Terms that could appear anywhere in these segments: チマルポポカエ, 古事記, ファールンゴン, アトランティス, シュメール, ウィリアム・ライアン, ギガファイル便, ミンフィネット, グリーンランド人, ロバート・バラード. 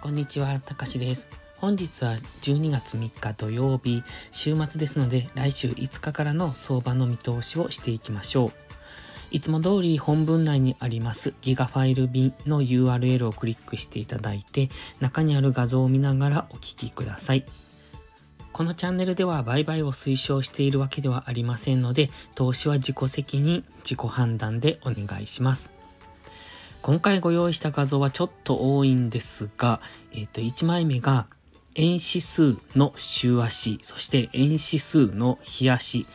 こんにちは、たかしです。本日は12月3日土曜日、週末ですので、来週5日からの相場の見通しをしていきましょう。いつも通り本文内にありますギガファイル便の URL をクリックしていただいて、中にある画像を見ながらお聞きください。このチャンネルでは売買を推奨しているわけではありませんので、投資は自己責任、自己判断でお願いします。今回ご用意した画像はちょっと多いんですが、1枚目が円指数の週足、そして円指数の日足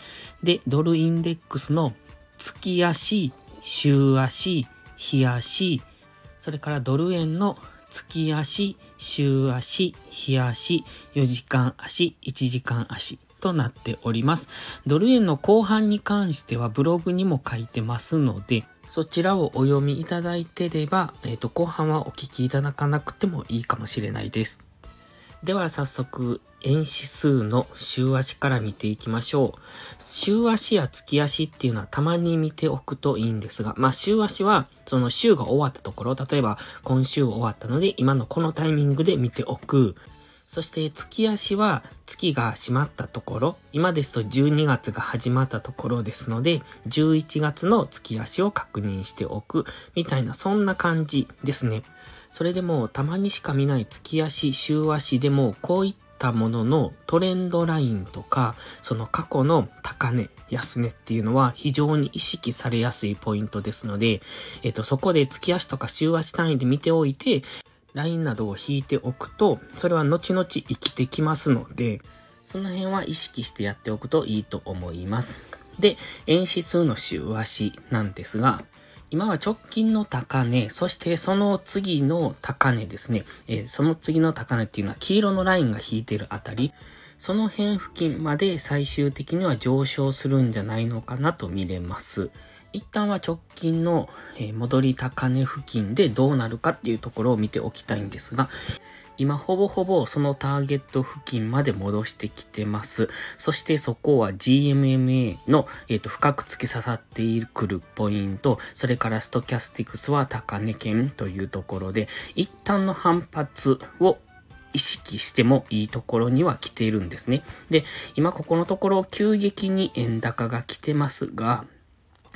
で、ドルインデックスの月足、週足、日足、それからドル円の月足、週足、日足、4時間足、1時間足となっております。ドル円の後半に関してはブログにも書いてますので、そちらをお読みいただいてれば、後半はお聞きいただかなくてもいいかもしれないです。では早速、円指数の週足から見ていきましょう。週足や月足っていうのはたまに見ておくといいんですが、週足はその週が終わったところ、例えば今週終わったので今のこのタイミングで見ておく。そして月足は月が閉まったところ、今ですと12月が始まったところですので、11月の月足を確認しておくみたいな、そんな感じですね。それでもたまにしか見ない月足、週足でも、こういったもののトレンドラインとか、その過去の高値、安値っていうのは非常に意識されやすいポイントですので、そこで月足とか週足単位で見ておいて、ラインなどを引いておくと、それは後々生きてきますので、その辺は意識してやっておくといいと思います。で、円指数の週足なんですが、今は直近の高値、そしてその次の高値ですね。その次の高値っていうのは黄色のラインが引いているあたり、その辺付近まで最終的には上昇するんじゃないのかなと見れます。一旦は直近の戻り高値付近でどうなるかっていうところを見ておきたいんですが、今ほぼほぼそのターゲット付近まで戻してきてます。そしてそこは GMMA の、深く突き刺さってくるポイント、それからストキャスティクスは高値圏というところで、一旦の反発を意識してもいいところには来ているんですね。で、今ここのところ急激に円高が来てますが、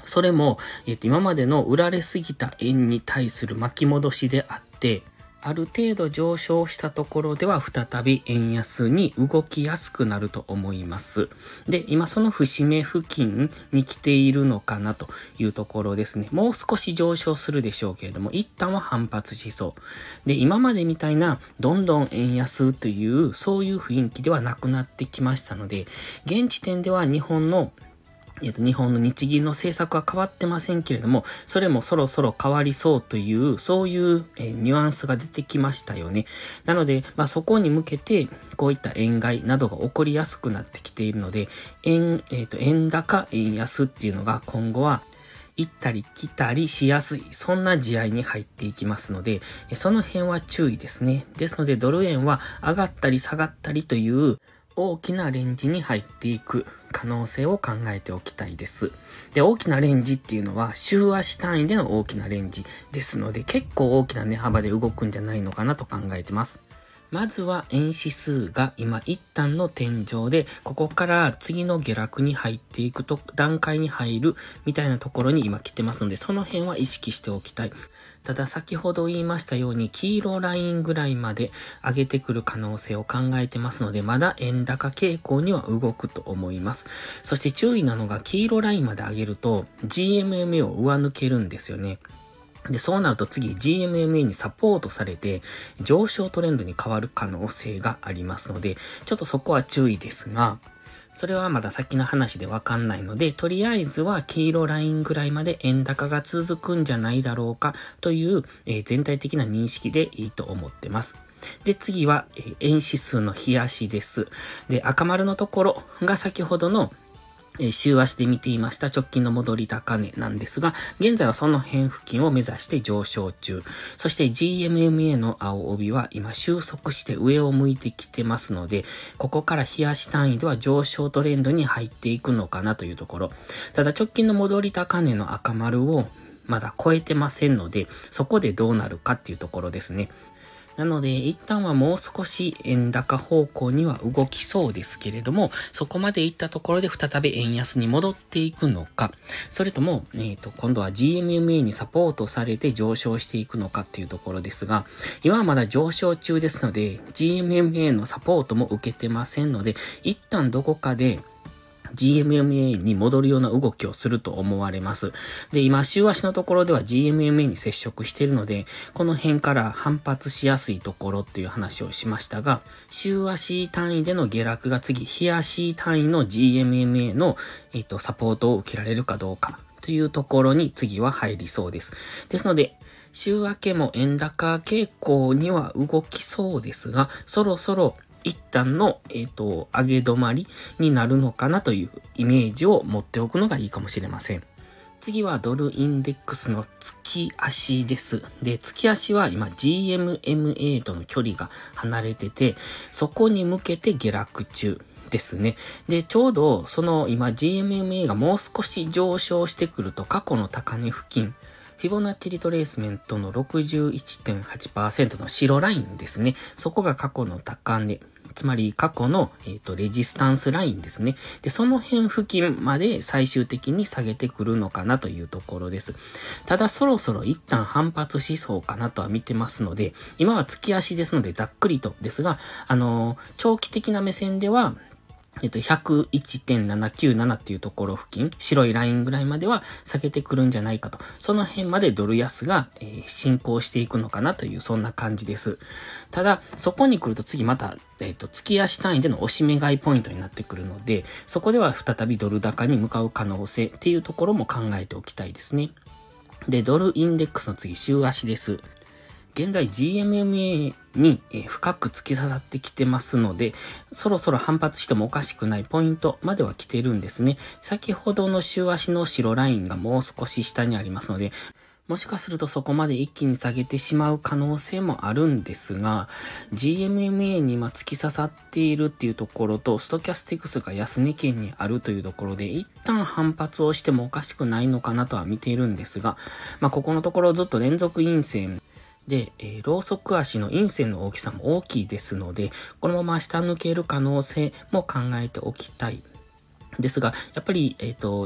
それも、今までの売られすぎた円に対する巻き戻しであって、ある程度上昇したところでは再び円安に動きやすくなると思います。で、今その節目付近に来ているのかなというところですね。もう少し上昇するでしょうけれども、一旦は反発しそう。で、今までみたいなどんどん円安というそういう雰囲気ではなくなってきましたので、現時点では日本の日銀の政策は変わってませんけれども、それもそろそろ変わりそうという、そういうニュアンスが出てきましたよね。なので、そこに向けて、こういった円買いなどが起こりやすくなってきているので、円高、円安っていうのが今後は、行ったり来たりしやすい、そんな地合いに入っていきますので、その辺は注意ですね。ですので、ドル円は上がったり下がったりという、大きなレンジに入っていく可能性を考えておきたいです。で、大きなレンジっていうのは週足単位での大きなレンジですので、結構大きな値幅で動くんじゃないのかなと考えてます。まずは円指数が今一旦の天井で、ここから次の下落に入っていくと段階に入るみたいなところに今来てますので、その辺は意識しておきたい。ただ先ほど言いましたように、黄色ラインぐらいまで上げてくる可能性を考えてますので、まだ円高傾向には動くと思います。そして注意なのが、黄色ラインまで上げると GMMA を上抜けるんですよね。で、そうなると次 GMMA にサポートされて上昇トレンドに変わる可能性がありますので、ちょっとそこは注意ですが、それはまだ先の話でわかんないので、とりあえずは黄色ラインぐらいまで円高が続くんじゃないだろうかという、全体的な認識でいいと思ってます。で、次は、円指数の日足です。で、赤丸のところが先ほどの週足で見ていました直近の戻り高値なんですが、現在はその辺付近を目指して上昇中。そして GMMA の青帯は今収束して上を向いてきてますので、ここから日足単位では上昇トレンドに入っていくのかなというところ。ただ直近の戻り高値の赤丸をまだ超えてませんので、そこでどうなるかっていうところですね。なので一旦はもう少し円高方向には動きそうですけれども、そこまで行ったところで再び円安に戻っていくのか、それとも、今度は GMMA にサポートされて上昇していくのかっていうところですが、今はまだ上昇中ですので GMMA のサポートも受けてませんので、一旦どこかでGMMA に戻るような動きをすると思われます。で、今、週足のところでは GMMA に接触しているので、この辺から反発しやすいところっていう話をしましたが、週足単位での下落が次、日足単位の GMMA の、サポートを受けられるかどうかというところに次は入りそうです。ですので、週明けも円高傾向には動きそうですが、そろそろ一旦の、上げ止まりになるのかなというイメージを持っておくのがいいかもしれません。次はドルインデックスの月足です。で、月足は今 GMMA との距離が離れてて、そこに向けて下落中ですね。で、ちょうどその今 GMMA がもう少し上昇してくると過去の高値付近、フィボナッチリトレースメントの 61.8% の白ラインですね。そこが過去の高値。つまり過去の、レジスタンスラインですね。で、その辺付近まで最終的に下げてくるのかなというところです。ただそろそろ一旦反発しそうかなとは見てますので、今は月足ですのでざっくりとですが、長期的な目線では、101.797 っていうところ付近、白いラインぐらいまでは下げてくるんじゃないかと。その辺までドル安が、進行していくのかなという、そんな感じです。ただ、そこに来ると次また、月足単位での押し目買いポイントになってくるので、そこでは再びドル高に向かう可能性っていうところも考えておきたいですね。で、ドルインデックスの次、週足です。現在 GMMA に深く突き刺さってきてますので、そろそろ反発してもおかしくないポイントまでは来てるんですね。先ほどの週足の白ラインがもう少し下にありますので、もしかするとそこまで一気に下げてしまう可能性もあるんですが、 GMMA に今突き刺さっているっていうところと、ストキャスティクスが安値圏にあるというところで、一旦反発をしてもおかしくないのかなとは見ているんですが、ここのところずっと連続陰線で、ロウソク足の陰線の大きさも大きいですので、このまま下抜ける可能性も考えておきたい。ですが、やっぱり、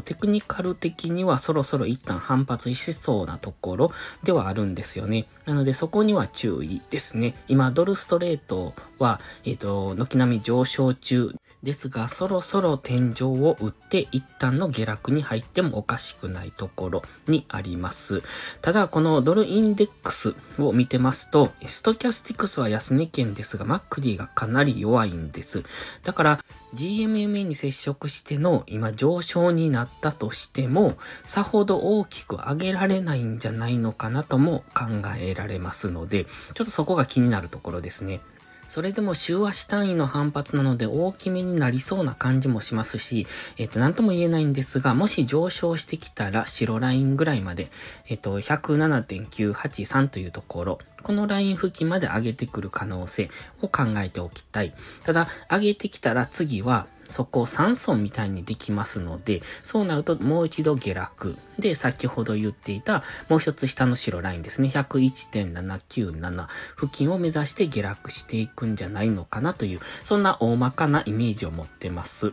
テクニカル的にはそろそろ一旦反発しそうなところではあるんですよね。なのでそこには注意ですね。今、ドルストレートは、軒並み上昇中ですが、そろそろ天井を打って一旦の下落に入ってもおかしくないところにあります。ただ、このドルインデックスを見てますと、ストキャスティクスは安値圏ですが、マックディがかなり弱いんです。だから、GMMA に接触しての今上昇になったとしても、さほど大きく上げられないんじゃないのかなとも考えられますので、ちょっとそこが気になるところですね。それでも週足単位の反発なので大きめになりそうな感じもしますし、なんとも言えないんですが、もし上昇してきたら白ラインぐらいまで、107.983 というところ、このライン付近まで上げてくる可能性を考えておきたい。ただ、上げてきたら次は、そこを3層みたいにできますので、そうなるともう一度下落。で、先ほど言っていたもう一つ下の白ラインですね。101.797 付近を目指して下落していくんじゃないのかなという、そんな大まかなイメージを持ってます。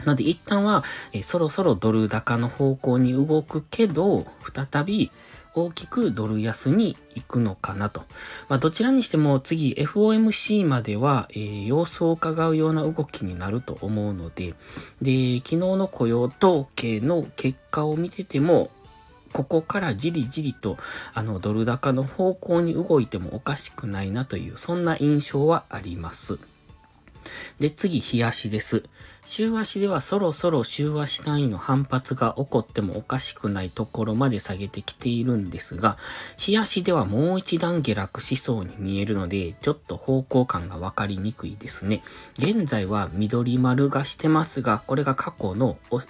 なので一旦は、そろそろドル高の方向に動くけど、再び大きくドル安に行くのかなと。どちらにしても次 FOMC までは、様子を伺うような動きになると思うので、で、昨日の雇用統計の結果を見てても、ここからじりじりとドル高の方向に動いてもおかしくないなという、そんな印象はあります。で、次、日足です。週足ではそろそろ週足単位の反発が起こってもおかしくないところまで下げてきているんですが、日足ではもう一段下落しそうに見えるので、ちょっと方向感がわかりにくいですね。現在は緑丸がしてますが、これが過去の、押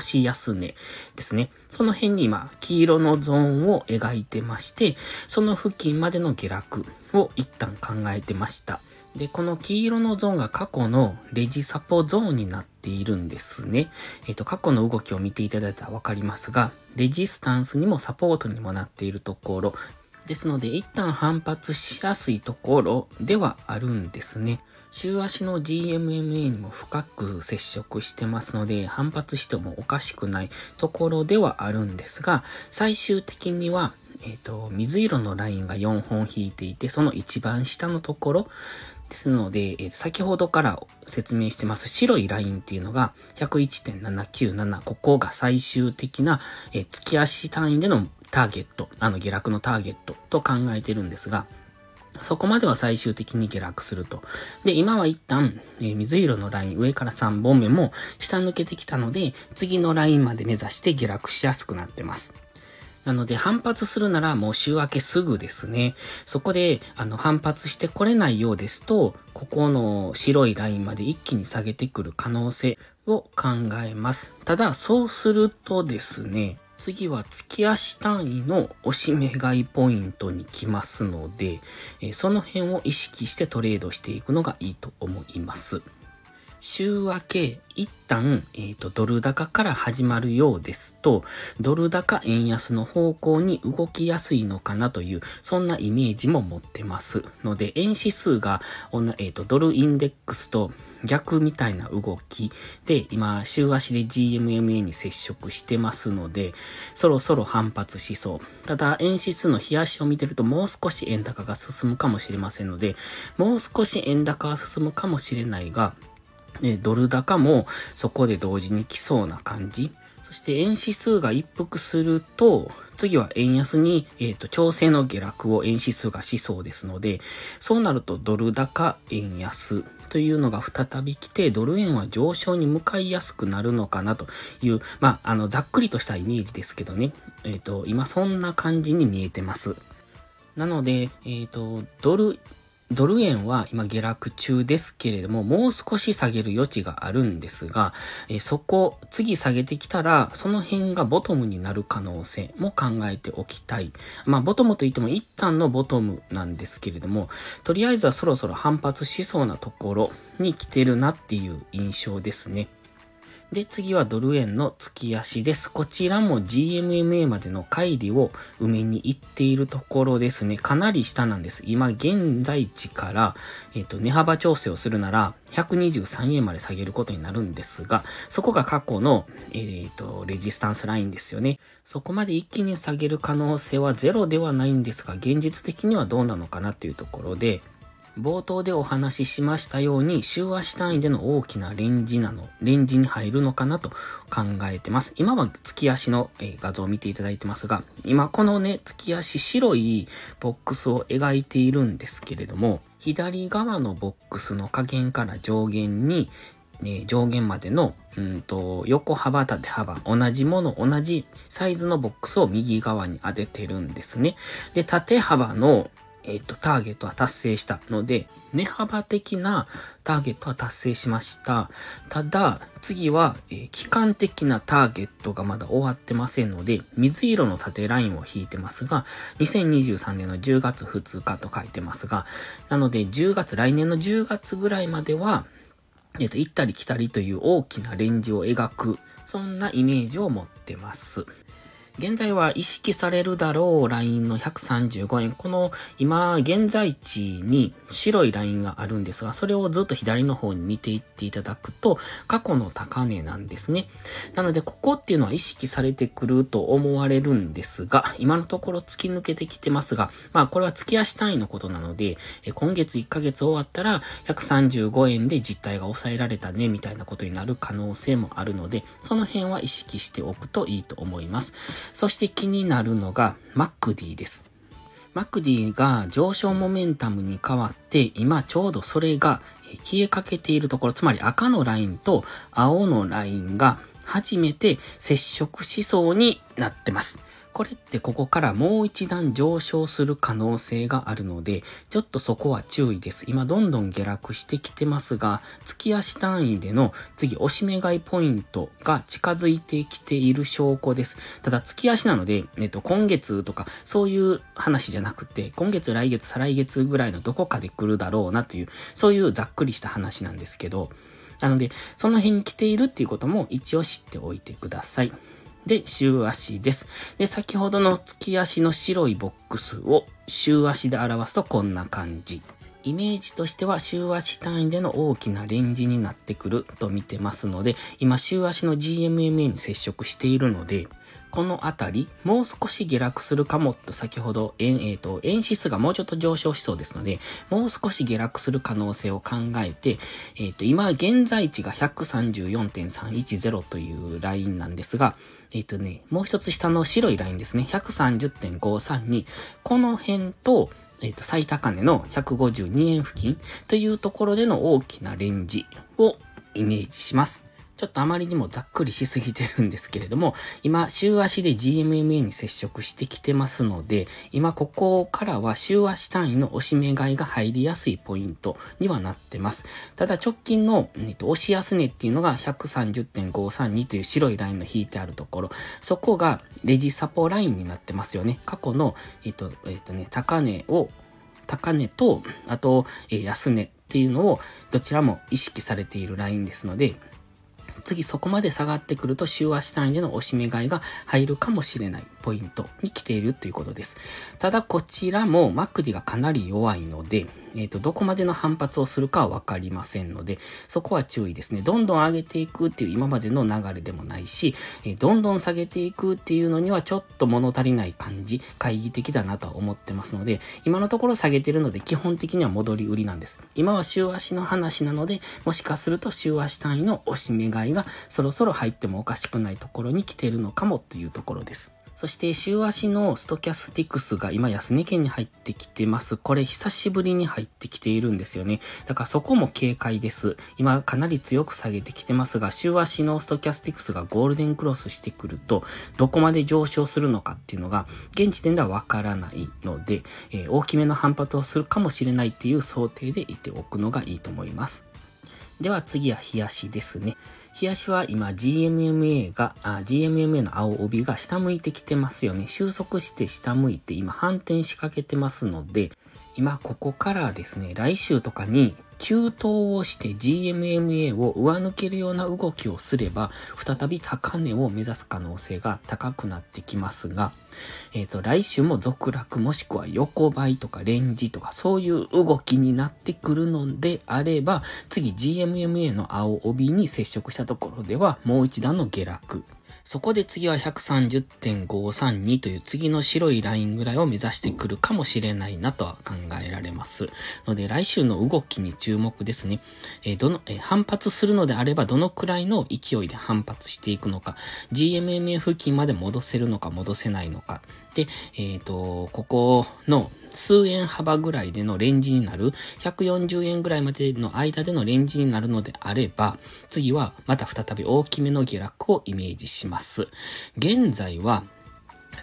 し安値ですね。その辺に今、黄色のゾーンを描いてまして、その付近までの下落を一旦考えてました。で、この黄色のゾーンが過去のレジサポゾーンになっているんですね。過去の動きを見ていただいたらわかりますが、レジスタンスにもサポートにもなっているところですので、一旦反発しやすいところではあるんですね。週足の GMMA にも深く接触してますので、反発してもおかしくないところではあるんですが、最終的には水色のラインが4本引いていて、その一番下のところですので、先ほどから説明してます白いラインっていうのが 101.797、ここが最終的な月足単位でのターゲット、下落のターゲットと考えてるんですが、そこまでは最終的に下落すると。で、今は一旦、水色のライン、上から3本目も下抜けてきたので、次のラインまで目指して下落しやすくなってます。なので反発するならもう週明けすぐですね。そこで反発してこれないようですと、ここの白いラインまで一気に下げてくる可能性を考えます。ただそうするとですね、次は月足単位の押し目買いポイントに来ますので、その辺を意識してトレードしていくのがいいと思います。週明け、一旦、ドル高から始まるようですと、ドル高円安の方向に動きやすいのかなという、そんなイメージも持ってますので、円指数が、ドルインデックスと逆みたいな動きで、今、週足で GMMA に接触してますので、そろそろ反発しそう。ただ、円指数の日足を見てると、もう少し円高が進むかもしれませんので、もう少し円高が進むかもしれないが、ドル高もそこで同時に来そうな感じ。そして円指数が一服すると、次は円安に、調整の下落を円指数がしそうですので、そうなるとドル高円安というのが再び来て、ドル円は上昇に向かいやすくなるのかなという、ざっくりとしたイメージですけどね。今そんな感じに見えてます。なので、ドル円は今下落中ですけれども、もう少し下げる余地があるんですが、そこ、次下げてきたら、その辺がボトムになる可能性も考えておきたい。ボトムといっても一旦のボトムなんですけれども、とりあえずはそろそろ反発しそうなところに来てるなっていう印象ですね。で、次はドル円の月足です。こちらも GMMA までの乖離を埋めに行っているところですね。かなり下なんです。今、現在地から、値幅調整をするなら、123円まで下げることになるんですが、そこが過去の、レジスタンスラインですよね。そこまで一気に下げる可能性はゼロではないんですが、現実的にはどうなのかなっていうところで、冒頭でお話ししましたように、週足単位での大きなレンジに入るのかなと考えてます。今は月足の画像を見ていただいてますが、今このね、月足白いボックスを描いているんですけれども、左側のボックスの下限から上限に、上限までの、横幅、縦幅、同じサイズのボックスを右側に当ててるんですね。で、縦幅のターゲットは達成したので、値幅的なターゲットは達成しました。ただ、次は、期間的なターゲットがまだ終わってませんので、水色の縦ラインを引いてますが、2023年の10月2日と書いてますが、なので来年の10月ぐらいまでは、行ったり来たりという大きなレンジを描く、そんなイメージを持ってます。現在は意識されるだろうラインの135円。この今現在地に白いラインがあるんですが、それをずっと左の方に見ていっていただくと過去の高値なんですね。なのでここっていうのは意識されてくると思われるんですが、今のところ突き抜けてきてますが、これは月足単位のことなので、今月1ヶ月終わったら135円で実態が抑えられたねみたいなことになる可能性もあるので、その辺は意識しておくといいと思います。そして気になるのが MACD です。MACD が上昇モメンタムに変わって、今ちょうどそれが消えかけているところ、つまり赤のラインと青のラインが初めて接触しそうになってます。これってここからもう一段上昇する可能性があるので、ちょっとそこは注意です。今どんどん下落してきてますが、月足単位での次押し目買いポイントが近づいてきている証拠です。ただ月足なので、今月とかそういう話じゃなくて、今月、来月、再来月ぐらいのどこかで来るだろうなという、そういうざっくりした話なんですけど、なので、その辺に来ているっていうことも一応知っておいてください。で、週足です。で、先ほどの月足の白いボックスを週足で表すとこんな感じ。イメージとしては週足単位での大きなレンジになってくると見てますので、今週足の GMMA に接触しているので、このあたり、もう少し下落するかもと先ほど円指数がもうちょっと上昇しそうですので、もう少し下落する可能性を考えて、今現在地が 134.310 というラインなんですが、もう一つ下の白いラインですね、130.532、この辺と、最高値の152円付近というところでの大きなレンジをイメージします。ちょっとあまりにもざっくりしすぎてるんですけれども、今週足で GMMA に接触してきてますので、今ここからは週足単位の押し目買いが入りやすいポイントにはなってます。ただ直近の、押し安値っていうのが 130.532 という白いラインの引いてあるところ、そこがレジサポラインになってますよね。過去の、高値とあと、安値っていうのをどちらも意識されているラインですので、次そこまで下がってくると週足単位での押し目買いが入るかもしれないポイントに来ているということです。ただこちらもマクディがかなり弱いので、どこまでの反発をするかはわかりませんので、そこは注意ですね。どんどん上げていくっていう今までの流れでもないし、どんどん下げていくっていうのにはちょっと物足りない感じ、懐疑的だなとは思ってますので、今のところ下げてるので基本的には戻り売りなんです。今は週足の話なので、もしかすると週足単位の押し目買いがそろそろ入ってもおかしくないところに来ているのかもというところです。そして週足のストキャスティクスが今安値圏に入ってきてます。これ久しぶりに入ってきているんですよね。だからそこも警戒です。今かなり強く下げてきてますが、週足のストキャスティクスがゴールデンクロスしてくるとどこまで上昇するのかっていうのが現時点ではわからないので、大きめの反発をするかもしれないっていう想定でいておくのがいいと思います。では次は日足ですね。日足は今 GMMA の青帯が下向いてきてますよね。収束して下向いて今反転しかけてますので、今ここからですね、来週とかに急騰をして GMMA を上抜けるような動きをすれば、再び高値を目指す可能性が高くなってきますが、来週も続落もしくは横ばいとかレンジとかそういう動きになってくるのであれば、次 GMMA の青帯に接触したところではもう一段の下落。そこで次は 130.532 という次の白いラインぐらいを目指してくるかもしれないなとは考えられます。ので来週の動きに注目ですね。反発するのであればどのくらいの勢いで反発していくのか、GMMA 付近まで戻せるのか戻せないのか。で、ここの数円幅ぐらいでのレンジになる、140円ぐらいまでの間でのレンジになるのであれば、次はまた再び大きめの下落をイメージします。現在は、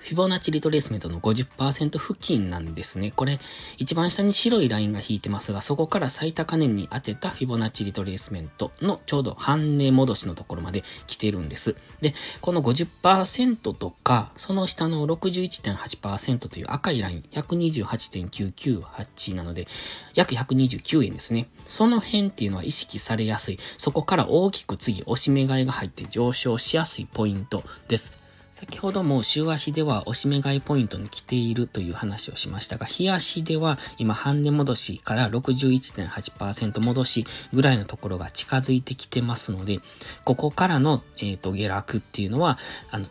フィボナッチリトレースメントの 50% 付近なんですね。これ一番下に白いラインが引いてますが、そこから最高値に当てたフィボナッチリトレースメントのちょうど半値戻しのところまで来ているんです。で、この 50% とかその下の 61.8% という赤いライン 128.998 なので約129円ですね。その辺っていうのは意識されやすい、そこから大きく次押し目買いが入って上昇しやすいポイントです。先ほども週足では押し目買いポイントに来ているという話をしましたが、日足では今半値戻しから 61.8% 戻しぐらいのところが近づいてきてますので、ここからの、下落っていうのは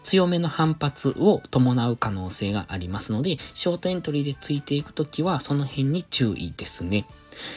強めの反発を伴う可能性がありますので、ショートエントリーでついていくときはその辺に注意ですね。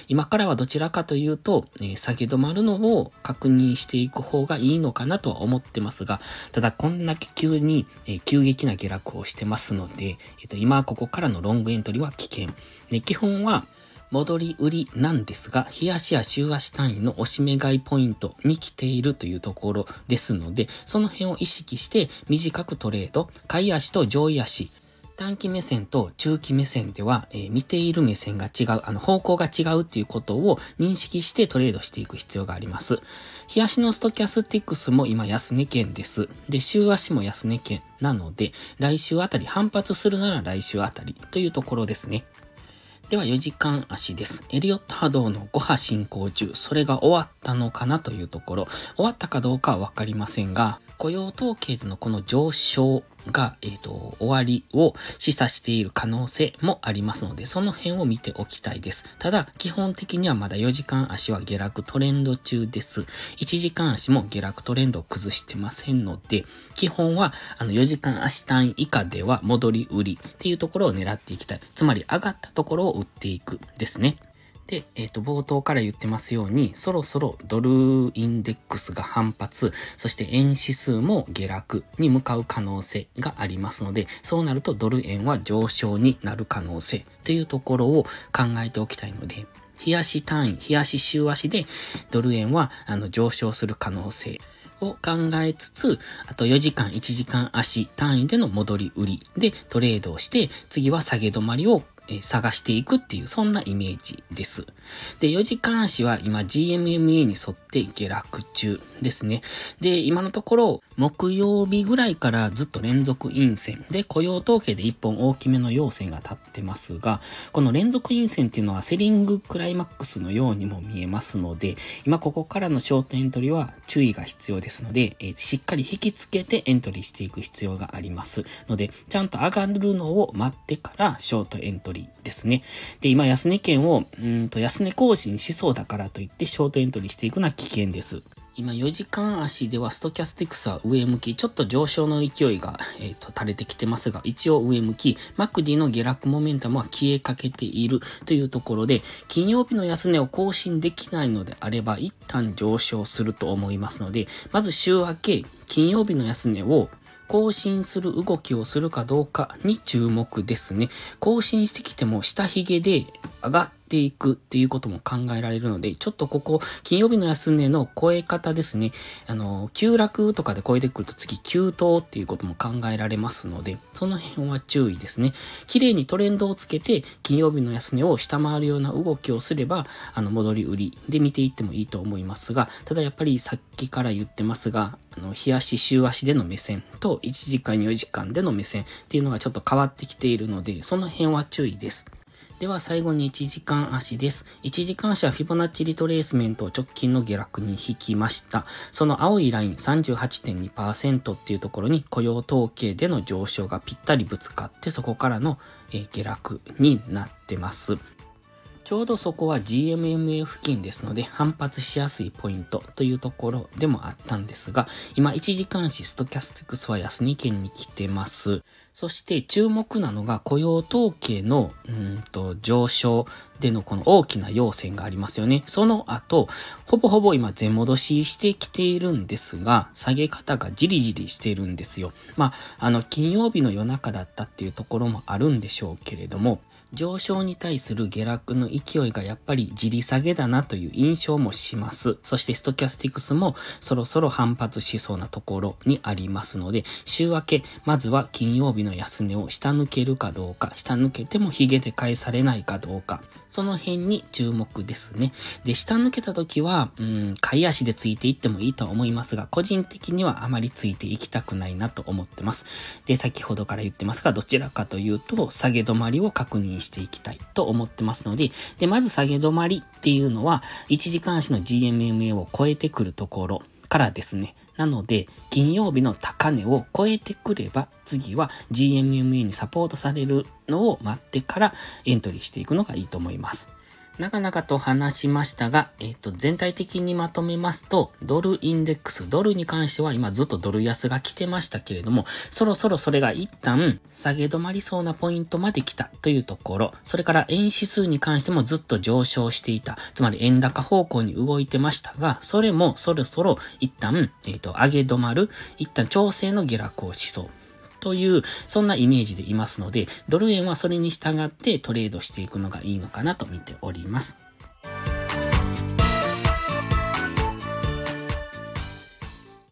今からはどちらかというと、下げ止まるのを確認していく方がいいのかなとは思ってますが、ただこんだけ急に、急激な下落をしてますので、今ここからのロングエントリーは危険。で、基本は戻り売りなんですが、日足や週足単位の押し目買いポイントに来ているというところですので、その辺を意識して短くトレード、買い足と上位足、短期目線と中期目線では、見ている目線が違う、方向が違うっていうことを認識してトレードしていく必要があります。日足のストキャスティックスも今安値圏です。で、週足も安値圏なので、来週あたり反発するなら来週あたりというところですね。では4時間足です。エリオット波動の5波進行中、それが終わったのかなというところ、終わったかどうかは分かりませんが、雇用統計でのこの上昇が、終わりを示唆している可能性もありますので、その辺を見ておきたいです。ただ、基本的にはまだ4時間足は下落トレンド中です。1時間足も下落トレンドを崩してませんので、基本は4時間足単位以下では戻り売りっていうところを狙っていきたい。つまり上がったところを売っていくですね。で、冒頭から言ってますように、そろそろドルインデックスが反発、そして円指数も下落に向かう可能性がありますので、そうなるとドル円は上昇になる可能性というところを考えておきたいので、日足単位、日足週足でドル円は上昇する可能性を考えつつ、あと4時間、1時間足単位での戻り売りでトレードをして、次は下げ止まりを探していくっていう、そんなイメージです。で、4時間足は今 GMMA に沿って下落中ですね。で、今のところ木曜日ぐらいからずっと連続陰線で、雇用統計で一本大きめの陽線が立ってますが、この連続陰線っていうのはセリングクライマックスのようにも見えますので、今ここからのショートエントリーは注意が必要ですので、しっかり引きつけてエントリーしていく必要がありますので、ちゃんと上がるのを待ってからショートエントリーですね。で、今安値圏を安値更新しそうだからといってショートエントリーしていくのは危険です。今4時間足ではストキャスティクスは上向き、ちょっと上昇の勢いが、垂れてきてますが、一応上向き、マクディの下落モメンタムは消えかけているというところで、金曜日の安値を更新できないのであれば一旦上昇すると思いますので、まず週明け金曜日の安値を更新する動きをするかどうかに注目ですね。更新してきても下髭で上がっていくっていうことも考えられるので、ちょっとここ金曜日の安値の超え方ですね。急落とかで超えてくると次急騰っていうことも考えられますので、その辺は注意ですね。綺麗にトレンドをつけて金曜日の安値を下回るような動きをすれば、戻り売りで見ていってもいいと思いますが、ただやっぱりさっきから言ってますが、日足週足での目線と1時間4時間での目線っていうのがちょっと変わってきているので、その辺は注意です。では最後に1時間足です。1時間足はフィボナッチリトレースメントを直近の下落に引きました。その青いライン 38.2% っていうところに雇用統計での上昇がぴったりぶつかって、そこからの下落になってます。ちょうどそこは GMMA 付近ですので、反発しやすいポイントというところでもあったんですが、今1時間足ストキャスティクスは安値圏に来てます。そして注目なのが雇用統計の上昇でのこの大きな要線がありますよね。その後、ほぼほぼ今全戻ししてきているんですが、下げ方がじりじりしているんですよ。まあ、金曜日の夜中だったっていうところもあるんでしょうけれども、上昇に対する下落の勢いがやっぱりじり下げだなという印象もします。そしてストキャスティクスもそろそろ反発しそうなところにありますので、週明け、まずは金曜日の安値を下抜けるかどうか、下抜けてもヒゲで返されないかどうか、その辺に注目ですね。で、下抜けた時は買い足でついていってもいいと思いますが、個人的にはあまりついていきたくないなと思ってます。で、先ほどから言ってますが、どちらかというと下げ止まりを確認していきたいと思ってますので、で、まず下げ止まりっていうのは1時間足の GMMA を超えてくるところからですね。なので、金曜日の高値を超えてくれば、次は GMMA にサポートされるのを待ってからエントリーしていくのがいいと思います。長々と話しましたが、全体的にまとめますと、ドルインデックス、ドルに関しては今ずっとドル安が来てましたけれども、そろそろそれが一旦下げ止まりそうなポイントまで来たというところ、それから円指数に関してもずっと上昇していた、つまり円高方向に動いてましたが、それもそろそろ一旦、上げ止まる、一旦調整の下落をしそう。という、そんなイメージでいますので、ドル円はそれに従ってトレードしていくのがいいのかなと見ております。